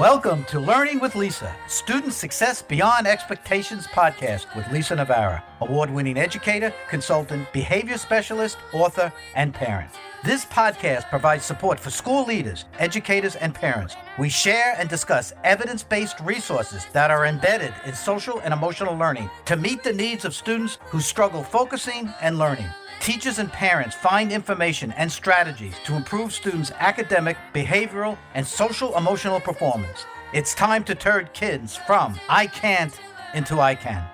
Welcome to Learning with Lisa, Student Success Beyond Expectations podcast with Lisa Navarra, award-winning educator, consultant, behavior specialist, author, and parent. This podcast provides support for school leaders, educators, and parents. We share and discuss evidence-based resources that are embedded in social and emotional learning to meet the needs of students who struggle focusing and learning. Teachers and parents find information and strategies to improve students' academic, behavioral, and social-emotional performance. It's time to turn kids from I can't into I can.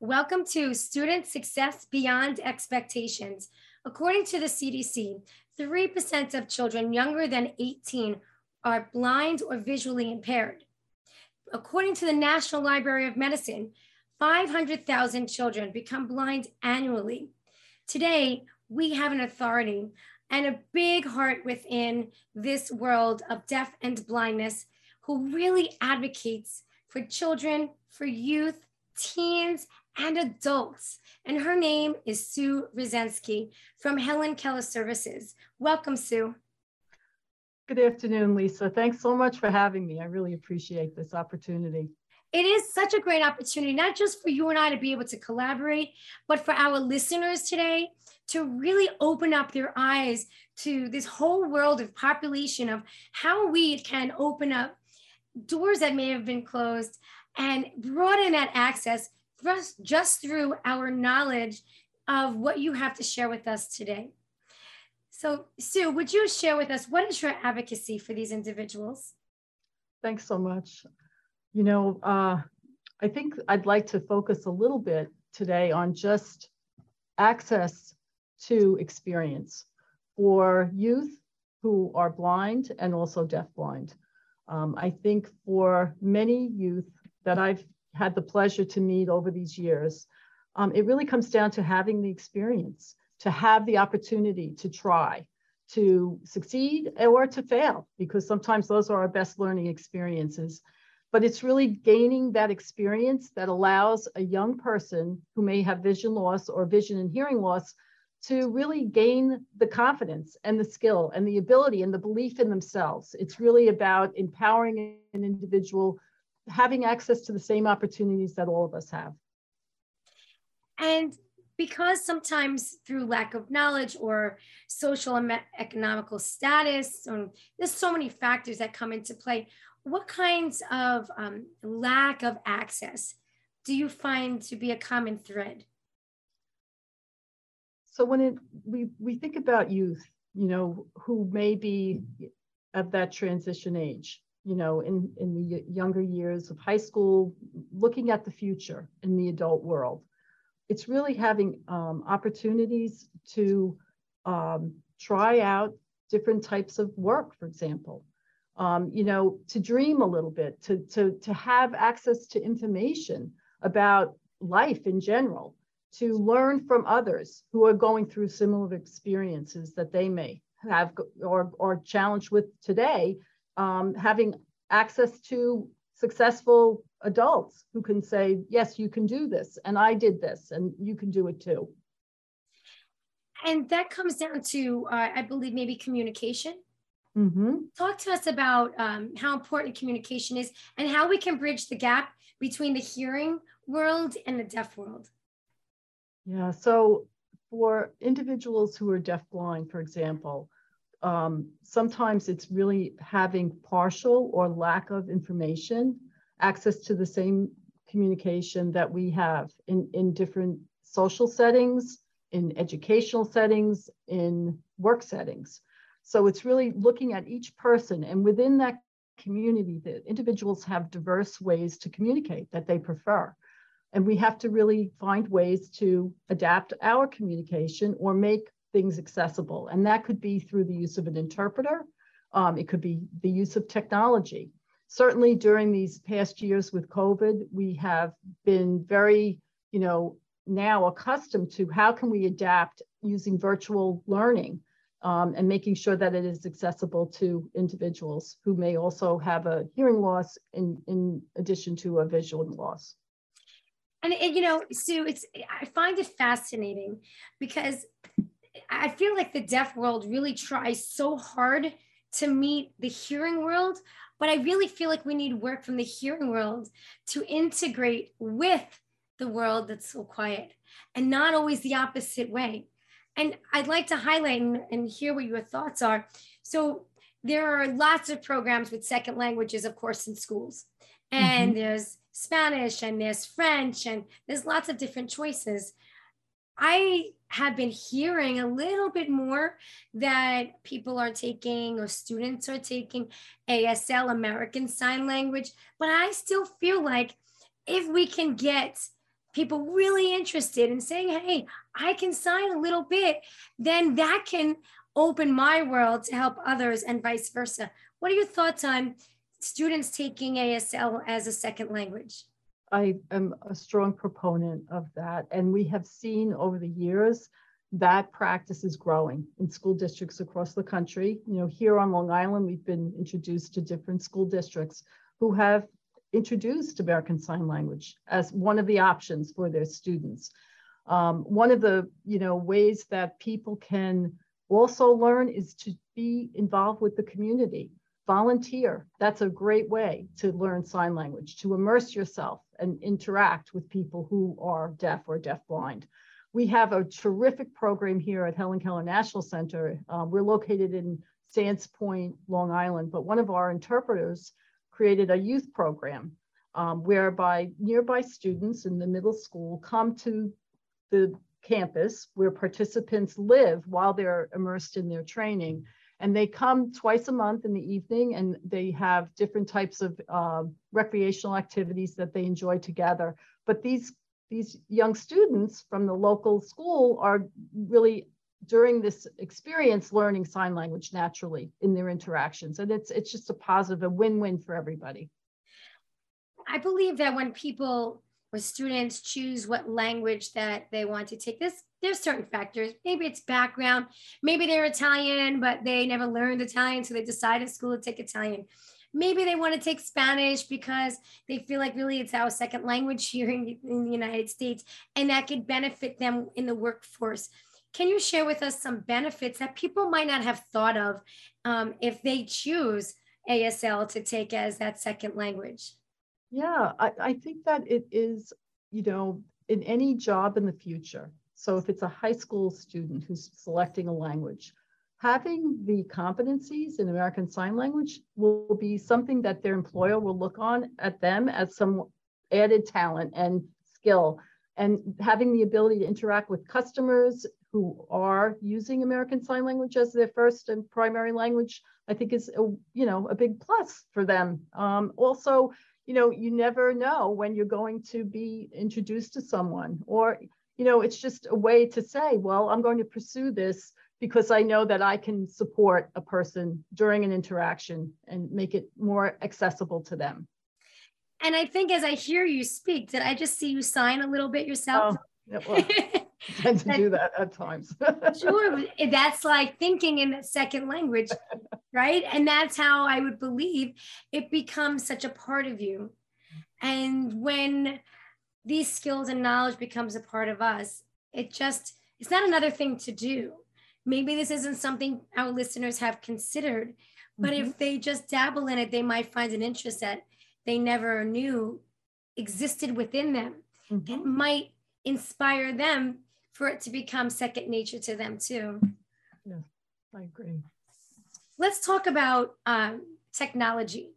Welcome to Student Success Beyond Expectations. According to the CDC, 3% of children younger than 18 are blind or visually impaired. According to the National Library of Medicine, 500,000 children become blind annually. Today, we have an authority and a big heart within this world of deaf and blindness who really advocates for children, for youth, teens, and adults. And her name is Sue Ruzenski from Helen Keller Services. Welcome, Sue. Good afternoon, Lisa. Thanks so much for having me. I really appreciate this opportunity. It is such a great opportunity, not just for you and I to be able to collaborate, but for our listeners today to really open up their eyes to this whole world of population of how we can open up doors that may have been closed and broaden that access for us just through our knowledge of what you have to share with us today. So, Sue, would you share with us, what is your advocacy for these individuals? Thanks so much. You know, I think I'd like to focus a little bit today on just access to experience for youth who are blind and also deafblind. I think for many youth that I've had the pleasure to meet over these years, it really comes down to having the experience, to have the opportunity to try, to succeed or to fail, because sometimes those are our best learning experiences. But it's really gaining that experience that allows a young person who may have vision loss or vision and hearing loss to really gain the confidence and the skill and the ability and the belief in themselves. It's really about empowering an individual, having access to the same opportunities that all of us have. And because sometimes through lack of knowledge or social and economical status, there's so many factors that come into play. What kinds of lack of access do you find to be a common thread? So when we think about youth, you know, who may be of that transition age, you know, in the younger years of high school, looking at the future in the adult world, it's really having opportunities to try out different types of work, for example, you know, to dream a little bit, to have access to information about life in general, to learn from others who are going through similar experiences that they may have or challenged with today, having access to successful adults who can say, yes, you can do this, and I did this, and you can do it too. And that comes down to, I believe, maybe communication. Mm-hmm. Talk to us about how important communication is and how we can bridge the gap between the hearing world and the deaf world. Yeah, so for individuals who are deafblind, for example, sometimes it's really having partial or lack of information, access to the same communication that we have in different social settings, in educational settings, in work settings. So it's really looking at each person, and within that community, the individuals have diverse ways to communicate that they prefer. And we have to really find ways to adapt our communication or make things accessible. And that could be through the use of an interpreter. It could be the use of technology. Certainly during these past years with COVID, we have been very, you know, now accustomed to how can we adapt using virtual learning and making sure that it is accessible to individuals who may also have a hearing loss in addition to a visual loss. And you know, Sue, I find it fascinating because I feel like the deaf world really tries so hard to meet the hearing world, but I really feel like we need work from the hearing world to integrate with the world that's so quiet, and not always the opposite way. And I'd like to highlight and hear what your thoughts are. So there are lots of programs with second languages, of course, in schools, and there's Spanish and there's French and there's lots of different choices. I have been hearing a little bit more that people are taking, or students are taking, ASL, American Sign Language, but I still feel like if we can get people really interested in saying, hey, I can sign a little bit, then that can open my world to help others and vice versa. What are your thoughts on students taking ASL as a second language? I am a strong proponent of that. And we have seen over the years that practice is growing in school districts across the country. You know, here on Long Island, we've been introduced to different school districts who have introduced American Sign Language as one of the options for their students. One of the ways that people can also learn is to be involved with the community. Volunteer, that's a great way to learn sign language, to immerse yourself and interact with people who are deaf or deafblind. We have a terrific program here at Helen Keller National Center. We're located in Sands Point, Long Island, but one of our interpreters created a youth program whereby nearby students in the middle school come to the campus where participants live while they're immersed in their training. And they come twice a month in the evening, and they have different types of recreational activities that they enjoy together. But these young students from the local school are really, during this experience, learning sign language naturally in their interactions. And it's just a positive, a win-win for everybody. I believe that when people or students choose what language that they want to take, there's certain factors. Maybe it's background, maybe they're Italian, but they never learned Italian, so they decide at school to take Italian. Maybe they want to take Spanish because they feel like really it's our second language here in the United States, and that could benefit them in the workforce. Can you share with us some benefits that people might not have thought of if they choose ASL to take as that second language? Yeah, I think that it is, in any job in the future. So if it's a high school student who's selecting a language, having the competencies in American Sign Language will be something that their employer will look on at them as some added talent and skill. And having the ability to interact with customers who are using American Sign Language as their first and primary language, I think is, a big plus for them. Also, you never know when you're going to be introduced to someone, or, it's just a way to say, well, I'm going to pursue this because I know that I can support a person during an interaction and make it more accessible to them. And I think as I hear you speak, did I just see you sign a little bit yourself? Oh, well, I tend to do that at times. Sure, that's like thinking in a second language. Right? And that's how I would believe it becomes such a part of you. And when these skills and knowledge becomes a part of us, it's not another thing to do. Maybe this isn't something our listeners have considered, but if they just dabble in it, they might find an interest that they never knew existed within them. That might inspire them for it to become second nature to them too. Yeah, I agree. Let's talk about technology.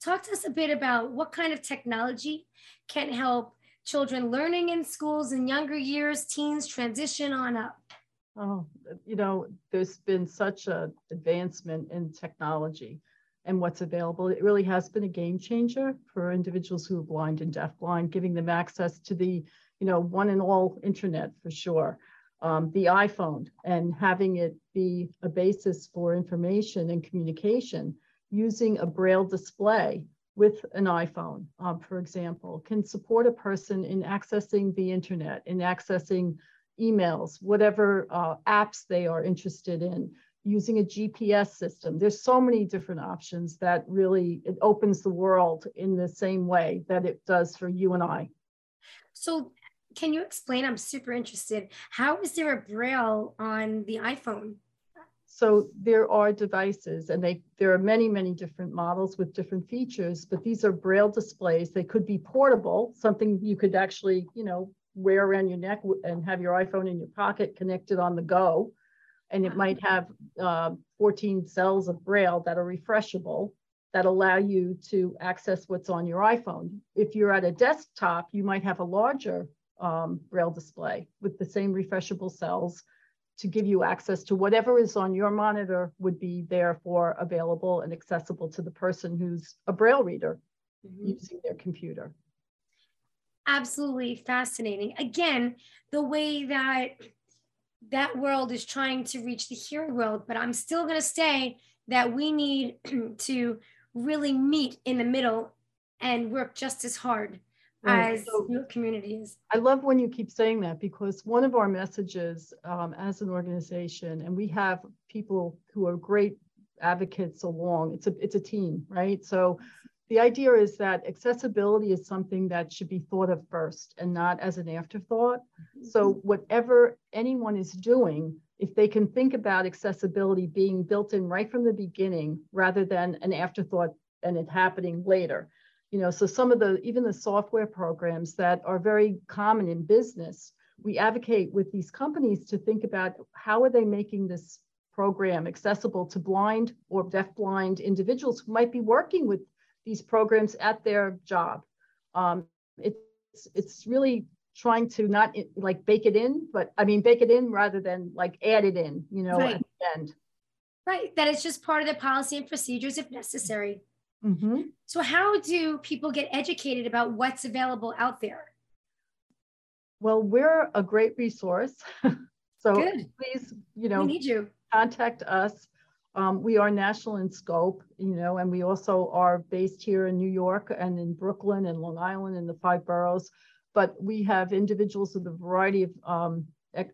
Talk to us a bit about what kind of technology can help children learning in schools in younger years, teens, transition on up. Oh, there's been such an advancement in technology and what's available. It really has been a game changer for individuals who are blind and deafblind, giving them access to the, one and all internet for sure. The iPhone, and having it be a basis for information and communication using a braille display with an iPhone, for example, can support a person in accessing the internet, in accessing emails, whatever apps they are interested in, using a GPS system. There's so many different options that really it opens the world in the same way that it does for you and I. So can you explain, I'm super interested, how is there a Braille on the iPhone? So there are devices, and there are many, many different models with different features, but these are Braille displays. They could be portable, something you could actually, you know, wear around your neck and have your iPhone in your pocket connected on the go. And it might have 14 cells of Braille that are refreshable that allow you to access what's on your iPhone. If you're at a desktop, you might have a larger Braille display with the same refreshable cells to give you access to whatever is on your monitor would be therefore available and accessible to the person who's a Braille reader using their computer. Absolutely fascinating. Again, the way that that world is trying to reach the hearing world, but I'm still going to say that we need to really meet in the middle and work just as hard as your community is. I love when you keep saying that, because one of our messages as an organization, and we have people who are great advocates along, it's a team, right? So the idea is that accessibility is something that should be thought of first and not as an afterthought. So whatever anyone is doing, if they can think about accessibility being built in right from the beginning, rather than an afterthought and it happening later. You know, so some of the, even the software programs that are very common in business, we advocate with these companies to think about how are they making this program accessible to blind or deafblind individuals who might be working with these programs at their job. It's really trying to not like bake it in, but I mean, bake it in rather than like add it in, you know, right at the end. Right, that it's just part of the policy and procedures if necessary. Mm-hmm. So how do people get educated about what's available out there? Well, we're a great resource. So good. Please, you know, we need you. Contact us. We are national in scope, you know, and we also are based here in New York and in Brooklyn and Long Island and the 5 boroughs. But we have individuals with a variety of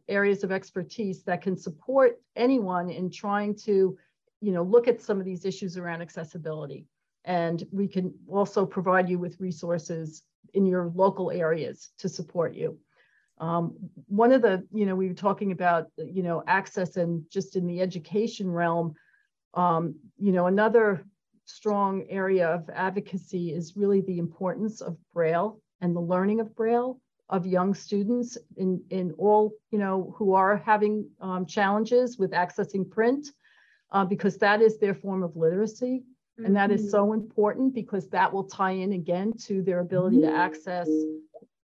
areas of expertise that can support anyone in trying to, you know, look at some of these issues around accessibility. And we can also provide you with resources in your local areas to support you. One of the, you know, we were talking about, you know, access and just in the education realm, you know, another strong area of advocacy is really the importance of Braille and the learning of Braille of young students in all, you know, who are having challenges with accessing print, because that is their form of literacy. And that is so important because that will tie in again to their ability to access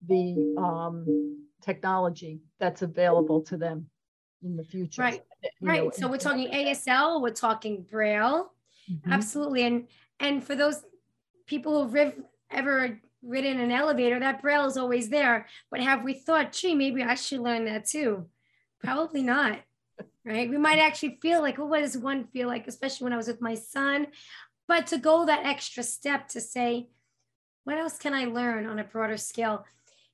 the technology that's available to them in the future. Right, right. Know, so we're talking ASL, we're talking Braille, absolutely. And for those people who've ever ridden an elevator, that Braille is always there. But have we thought, gee, maybe I should learn that too? Probably not, right? We might actually feel like, oh, what does one feel like? Especially when I was with my son. But to go that extra step to say, what else can I learn on a broader scale?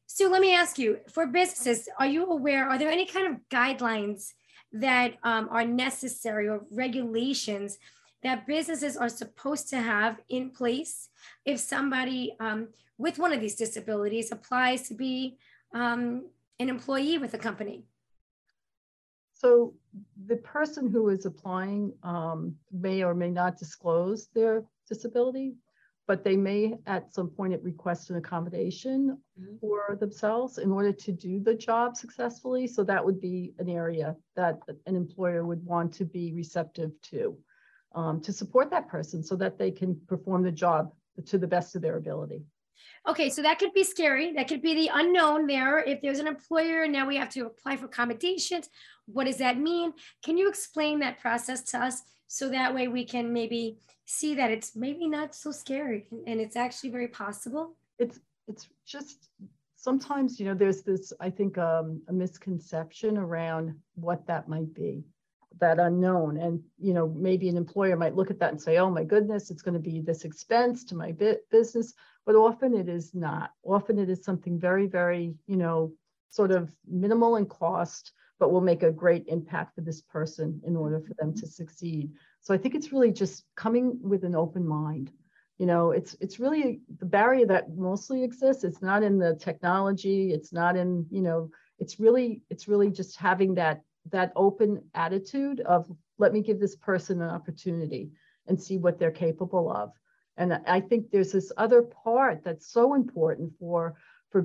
Sue, let me ask you, for businesses, are you aware, are there any kind of guidelines that are necessary or regulations that businesses are supposed to have in place if somebody with one of these disabilities applies to be an employee with a company? So the person who is applying may or may not disclose their disability, but they may at some point request an accommodation for themselves in order to do the job successfully. So that would be an area that an employer would want to be receptive to support that person so that they can perform the job to the best of their ability. Okay, so that could be scary. That could be the unknown there. If there's an employer, now we have to apply for accommodations. What does that mean? Can you explain that process to us so that way we can maybe see that it's maybe not so scary and it's actually very possible? It's just sometimes, you know, there's this, I think, a misconception around what that might be, that unknown. And, you know, maybe an employer might look at that and say, oh my goodness, it's going to be this expense to my business. But often it is not. Often it is something very, very, you know, sort of minimal in cost, but will make a great impact for this person in order for them to succeed. So I think it's really just coming with an open mind you know, it's really the barrier that mostly exists. It's not in the technology. It's not in, you know, it's really just having that open attitude of, let me give this person an opportunity and see what they're capable of. And I think there's this other part that's so important for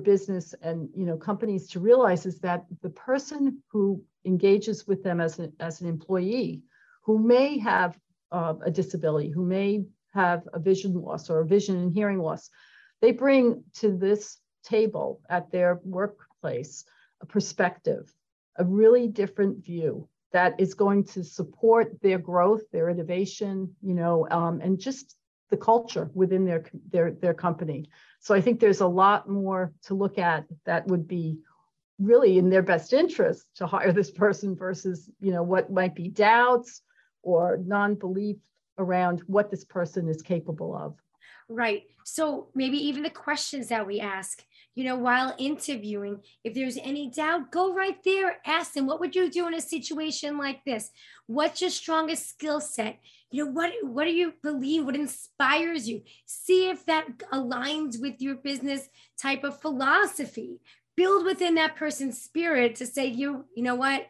business and, you know, companies to realize, is that the person who engages with them as an employee, who may have a disability, who may have a vision loss or a vision and hearing loss, they bring to this table at their workplace a perspective, a really different view that is going to support their growth, their innovation, you know, and just the culture within their company. So I think there's a lot more to look at that would be really in their best interest to hire this person versus, you know, what might be doubts or non-belief around what this person is capable of. Right. So maybe even the questions that we ask, you know, while interviewing, if there's any doubt, go right there, ask them, what would you do in a situation like this? What's your strongest skill set? You know, what do you believe? What inspires you? See if that aligns with your business type of philosophy. Build within that person's spirit to say, you know what?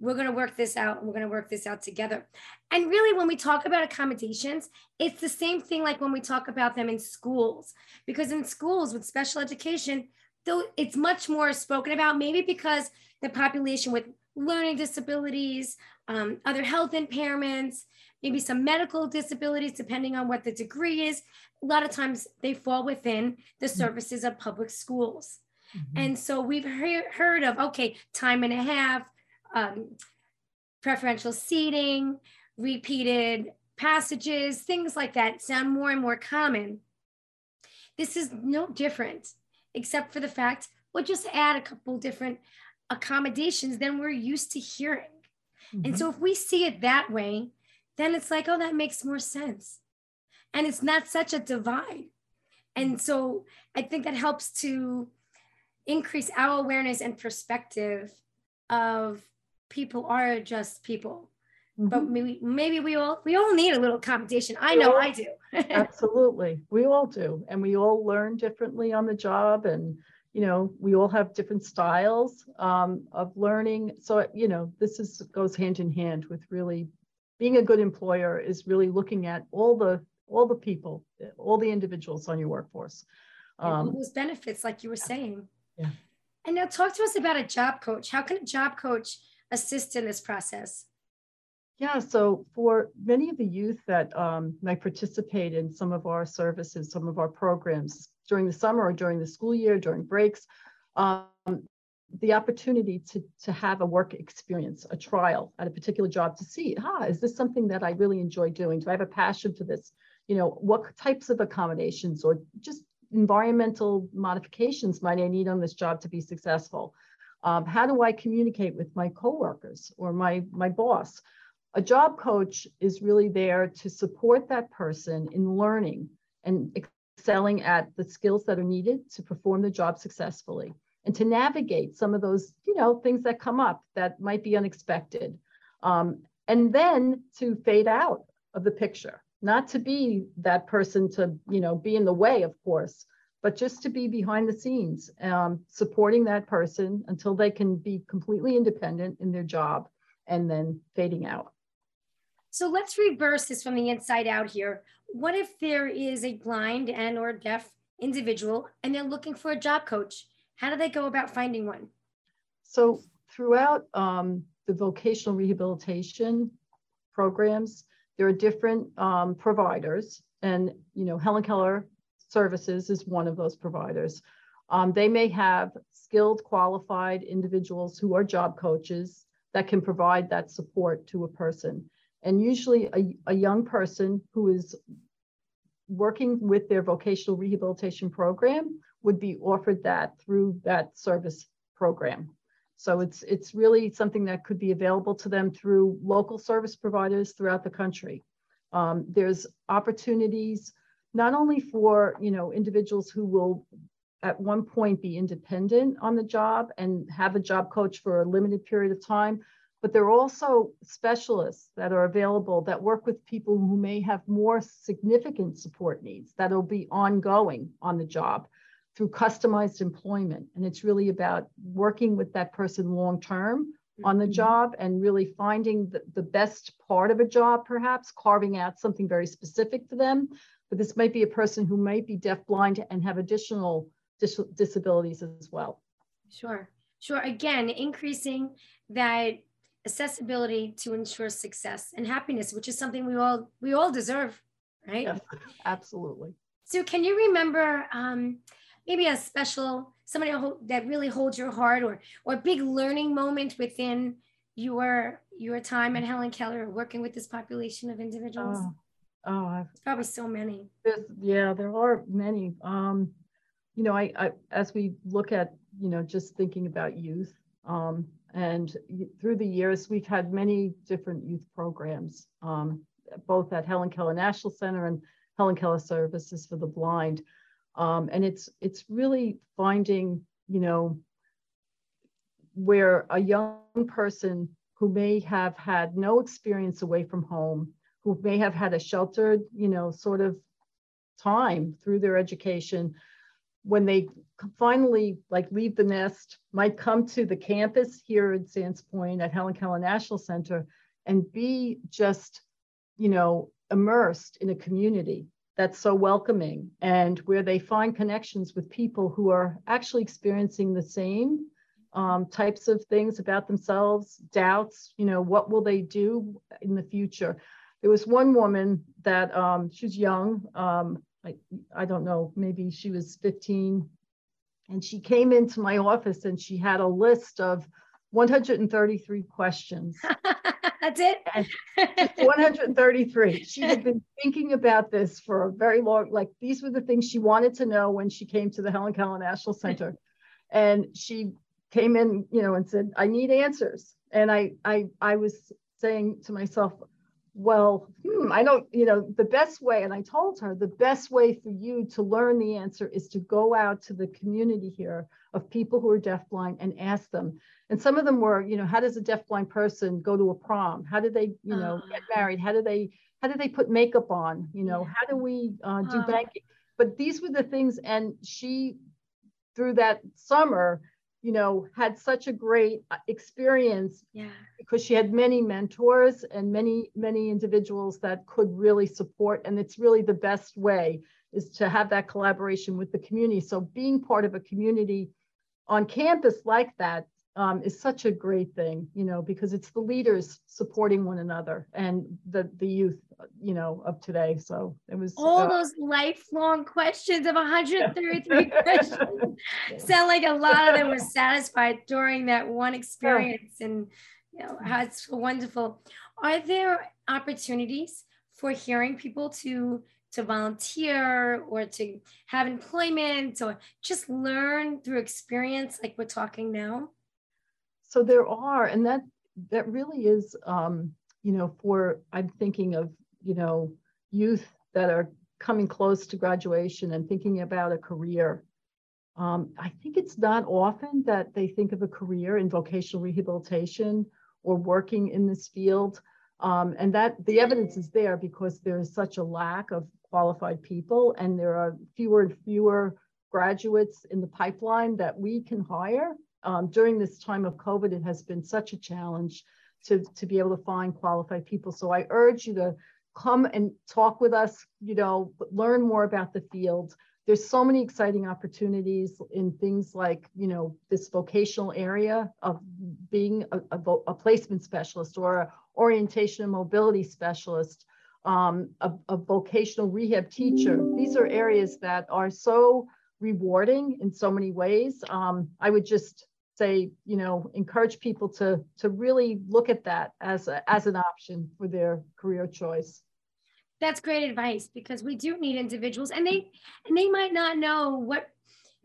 We're going to work this out. We're going to work this out together. And really, when we talk about accommodations, it's the same thing like when we talk about them in schools, because in schools with special education, though, it's much more spoken about, maybe because the population with learning disabilities, other health impairments, maybe some medical disabilities, depending on what the degree is, a lot of times they fall within the services of public schools. Mm-hmm. And so we've heard of, okay, time and a half, preferential seating, repeated passages, things like that sound more and more common. This is no different, except for the fact we'll just add a couple different accommodations than we're used to hearing. Mm-hmm. And so if we see it that way, then it's like, oh, that makes more sense. And it's not such a divide. And so I think that helps to increase our awareness and perspective of people are just people. Mm-hmm. But maybe we all need a little accommodation. I know I do. Absolutely. We all do. And we all learn differently on the job. And, you know, we all have different styles of learning. So, you know, this goes hand in hand with really being a good employer is really looking at all the people, all the individuals on your workforce. Those benefits, like you were saying. Yeah. And now talk to us about a job coach. How can a job coach assist in this process? Yeah, so for many of the youth that might participate in some of our services, some of our programs during the summer or during the school year, during breaks, the opportunity to have a work experience, a trial at a particular job to see, is this something that I really enjoy doing? Do I have a passion for this? You know, what types of accommodations or just environmental modifications might I need on this job to be successful? How do I communicate with my coworkers or my boss? A job coach is really there to support that person in learning and excelling at the skills that are needed to perform the job successfully and to navigate some of those, you know, things that come up that might be unexpected. And then to fade out of the picture. Not to be that person to, you know, be in the way, of course, but just to be behind the scenes, supporting that person until they can be completely independent in their job and then fading out. So let's reverse this from the inside out here. What if there is a blind and or deaf individual and they're looking for a job coach? How do they go about finding one? So throughout the vocational rehabilitation programs, there are different providers, and you know, Helen Keller Services is one of those providers. They may have skilled, qualified individuals who are job coaches that can provide that support to a person. And usually a young person who is working with their vocational rehabilitation program would be offered that through that service program. So it's really something that could be available to them through local service providers throughout the country. There's opportunities not only for, you know, individuals who will at one point be independent on the job and have a job coach for a limited period of time, But there are also specialists that are available that work with people who may have more significant support needs that'll be ongoing on the job through customized employment. And it's really about working with that person long-term on the job and really finding the best part of a job, perhaps carving out something very specific for them. But this might be a person who might be deafblind and have additional disabilities as well. Sure, sure. Again, increasing that accessibility to ensure success and happiness, which is something we all deserve, right? Yes, absolutely. So can you remember maybe a special, somebody that really holds your heart, or a big learning moment within your time at Helen Keller working with this population of individuals? Oh, probably so many. Yeah, there are many. You know, I as we look at, you know, just thinking about youth, and through the years, we've had many different youth programs, both at Helen Keller National Center and Helen Keller Services for the Blind. And it's really finding, you know, where a young person who may have had no experience away from home, who may have had a sheltered, you know, sort of time through their education, when they finally like leave the nest, might come to the campus here at Sands Point at Helen Keller National Center and be just, you know, immersed in a community that's so welcoming and where they find connections with people who are actually experiencing the same types of things about themselves, doubts, you know, what will they do in the future? There was one woman that she was young, I don't know, maybe she was 15, and she came into my office and she had a list of 133 questions. That's it? 133. She had been thinking about this for a very long, like these were the things she wanted to know when she came to the Helen Keller National Center. And she came in, you know, and said, I need answers. And I was saying to myself, well, I don't, you know, the best way, and I told her, the best way for you to learn the answer is to go out to the community here of people who are deafblind and ask them. And some of them were, you know, how does a deafblind person go to a prom? How do they, you know, get married? How do they put makeup on? You know, how do we do banking? But these were the things, and she, through that summer, you know, had such a great experience because she had many mentors and many individuals that could really support. And it's really the best way is to have that collaboration with the community. So being part of a community on campus like that is such a great thing, you know, because it's the leaders supporting one another and the youth, you know, of today. So it was all those lifelong questions of 133 questions. Sound like a lot of them were satisfied during that one experience, and you know how it's wonderful. Are there opportunities for hearing people to volunteer or to have employment or just learn through experience like we're talking now? So there are, and that really is, you know, for, I'm thinking of, you know, youth that are coming close to graduation and thinking about a career. I think it's not often that they think of a career in vocational rehabilitation or working in this field. And that the evidence is there because there is such a lack of qualified people, and there are fewer and fewer graduates in the pipeline that we can hire. During this time of COVID, it has been such a challenge to be able to find qualified people. So I urge you to come and talk with us, you know, learn more about the field. There's so many exciting opportunities in things like, you know, this vocational area of being a placement specialist or an orientation and mobility specialist, a vocational rehab teacher. These are areas that are so rewarding in so many ways. I would just say, you know, encourage people to really look at that as an option for their career choice. That's great advice, because we do need individuals, and they might not know what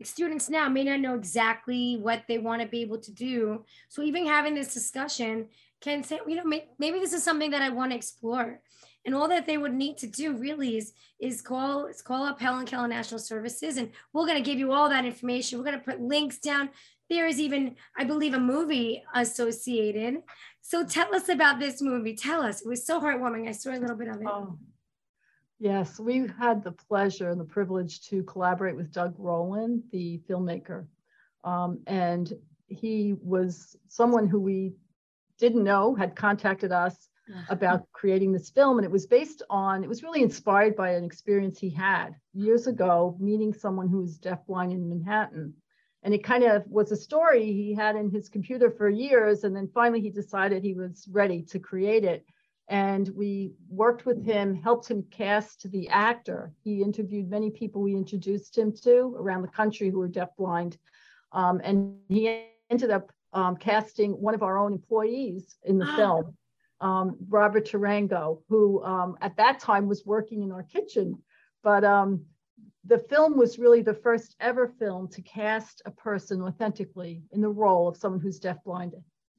students now may not know exactly what they want to be able to do. So even having this discussion can say, you know, maybe this is something that I want to explore. And all that they would need to do really is call up Helen Keller National Services, and we're going to give you all that information. We're going to put links down. There is even, I believe, a movie associated. So tell us about this movie. Tell us. It was so heartwarming. I saw a little bit of it. Oh, yes, we had the pleasure and the privilege to collaborate with Doug Roland, the filmmaker. And he was someone who we didn't know had contacted us about creating this film. And it was based on, it was really inspired by an experience he had years ago, meeting someone who was deafblind in Manhattan. And it kind of was a story he had in his computer for years. And then finally he decided he was ready to create it. And we worked with him, helped him cast the actor. He interviewed many people we introduced him to around the country who were deafblind. And he ended up casting one of our own employees in the film, Robert Tarango, who at that time was working in our kitchen. But the film was really the first ever film to cast a person authentically in the role of someone who's deafblind,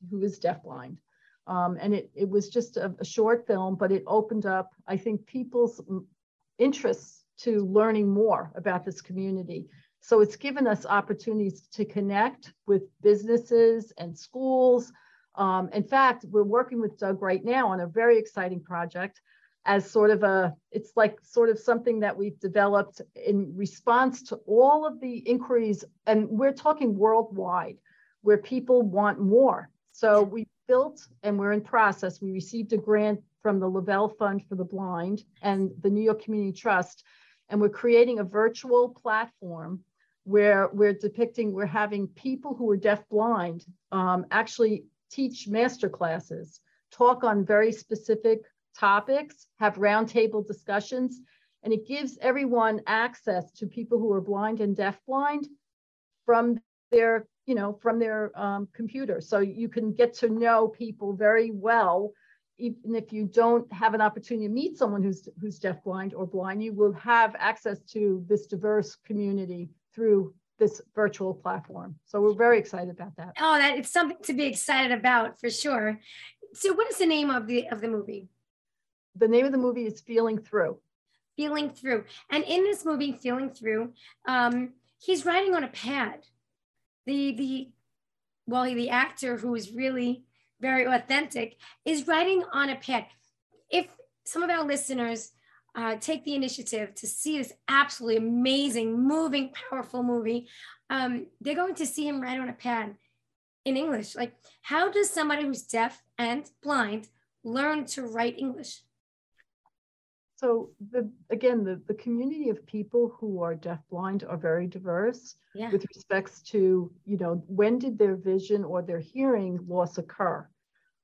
who is deafblind. And it was just a short film, but it opened up, I think, people's interests to learning more about this community. So it's given us opportunities to connect with businesses and schools. In fact, we're working with Doug right now on a very exciting project as sort of a, it's like sort of something that we've developed in response to all of the inquiries. And we're talking worldwide, where people want more. So we built, and we're in process, we received a grant from the Lavelle Fund for the Blind and the New York Community Trust. And we're creating a virtual platform where we're depicting, we're having people who are deafblind actually teach master classes, talk on very specific topics, have roundtable discussions, and it gives everyone access to people who are blind and deafblind from their, you know, from their computer. So you can get to know people very well. Even if you don't have an opportunity to meet someone who's deafblind or blind, you will have access to this diverse community through this virtual platform. So we're very excited about that. Oh, that it's something to be excited about for sure. So what is the name of the movie? The name of the movie is Feeling Through. Feeling Through. And in this movie, Feeling Through, he's writing on a pad. The actor, who is really very authentic, is writing on a pad. If some of our listeners take the initiative to see this absolutely amazing, moving, powerful movie, they're going to see him write on a pad in English. Like, how does somebody who's deaf and blind learn to write English? So the community of people who are deafblind are very diverse with respects to, you know, when did their vision or their hearing loss occur?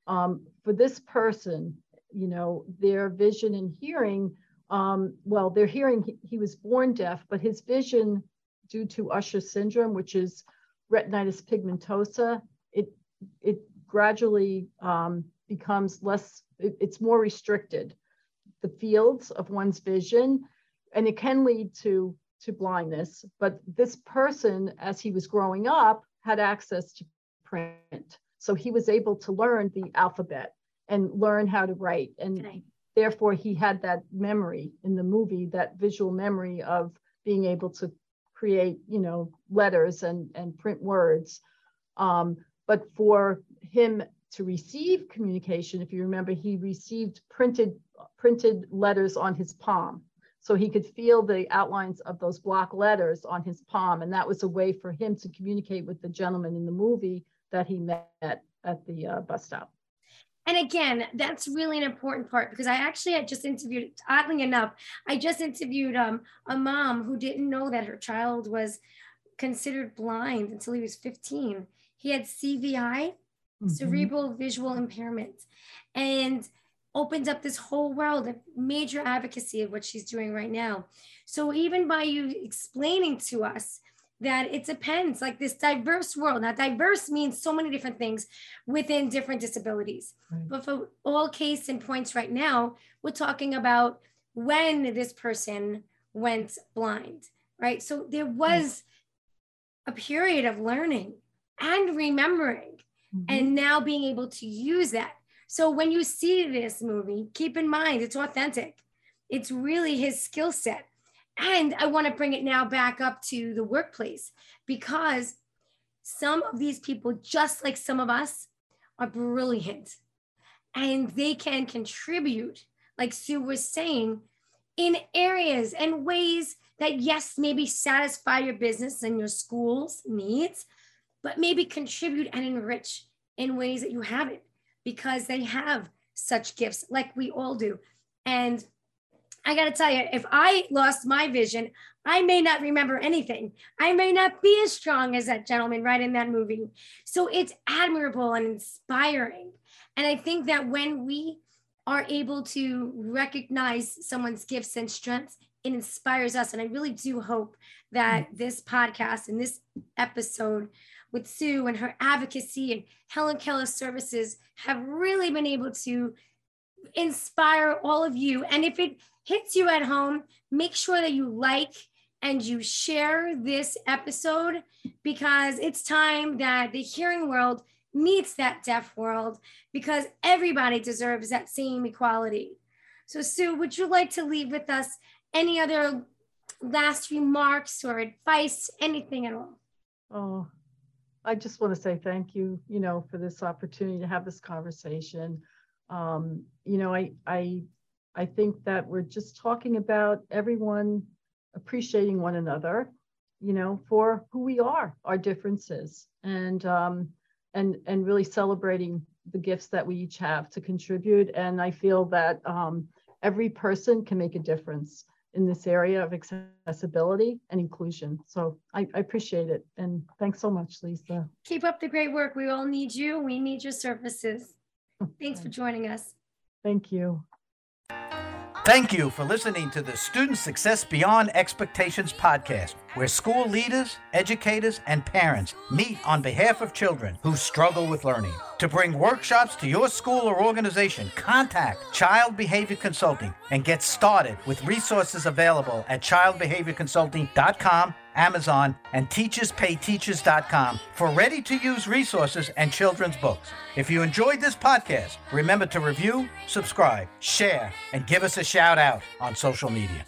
For this person, you know, their vision and hearing, well, their hearing, he was born deaf, but his vision due to Usher syndrome, which is retinitis pigmentosa, it gradually becomes less, it's more restricted, the fields of one's vision, and it can lead to blindness. But this person, as he was growing up, had access to print. So he was able to learn the alphabet and learn how to write. And therefore he had that memory in the movie, that visual memory of being able to create, you know, letters and print words. But for him to receive communication, if you remember, he received printed letters on his palm. So he could feel the outlines of those block letters on his palm. And that was a way for him to communicate with the gentleman in the movie that he met at the bus stop. And again, that's really an important part, because I actually had just interviewed, oddly enough, I just interviewed a mom who didn't know that her child was considered blind until he was 15. He had CVI, cerebral visual impairment, and opens up this whole world of major advocacy of what she's doing right now. So even by you explaining to us that it depends, like this diverse world. Now, diverse means so many different things within different disabilities. Right. But for all case and points right now, we're talking about when this person went blind, right? So there was a period of learning and remembering and now being able to use that. So when you see this movie, keep in mind, it's authentic. It's really his skill set. And I want to bring it now back up to the workplace, because some of these people, just like some of us, are brilliant and they can contribute, like Sue was saying, in areas and ways that, yes, maybe satisfy your business and your school's needs, but maybe contribute and enrich in ways that you haven't, because they have such gifts like we all do. And I gotta tell you, if I lost my vision, I may not remember anything. I may not be as strong as that gentleman right in that movie. So it's admirable and inspiring. And I think that when we are able to recognize someone's gifts and strengths, it inspires us. And I really do hope that this podcast and this episode with Sue and her advocacy and Helen Keller Services have really been able to inspire all of you. And if it hits you at home, make sure that you like and you share this episode, because it's time that the hearing world meets that deaf world, because everybody deserves that same equality. So Sue, would you like to leave with us any other last remarks or advice, anything at all? Oh, I just want to say thank you, you know, for this opportunity to have this conversation. You know, I think that we're just talking about everyone appreciating one another, you know, for who we are, our differences, and really celebrating the gifts that we each have to contribute. And I feel that every person can make a difference in this area of accessibility and inclusion. So I appreciate it. And thanks so much, Lisa. Keep up the great work. We all need you. We need your services. Thanks for joining us. Thank you. Thank you for listening to the Student Success Beyond Expectations podcast, where school leaders, educators, and parents meet on behalf of children who struggle with learning. To bring workshops to your school or organization, contact Child Behavior Consulting and get started with resources available at childbehaviorconsulting.com, Amazon, and TeachersPayTeachers.com for ready-to-use resources and children's books. If you enjoyed this podcast, remember to review, subscribe, share, and give us a shout-out on social media.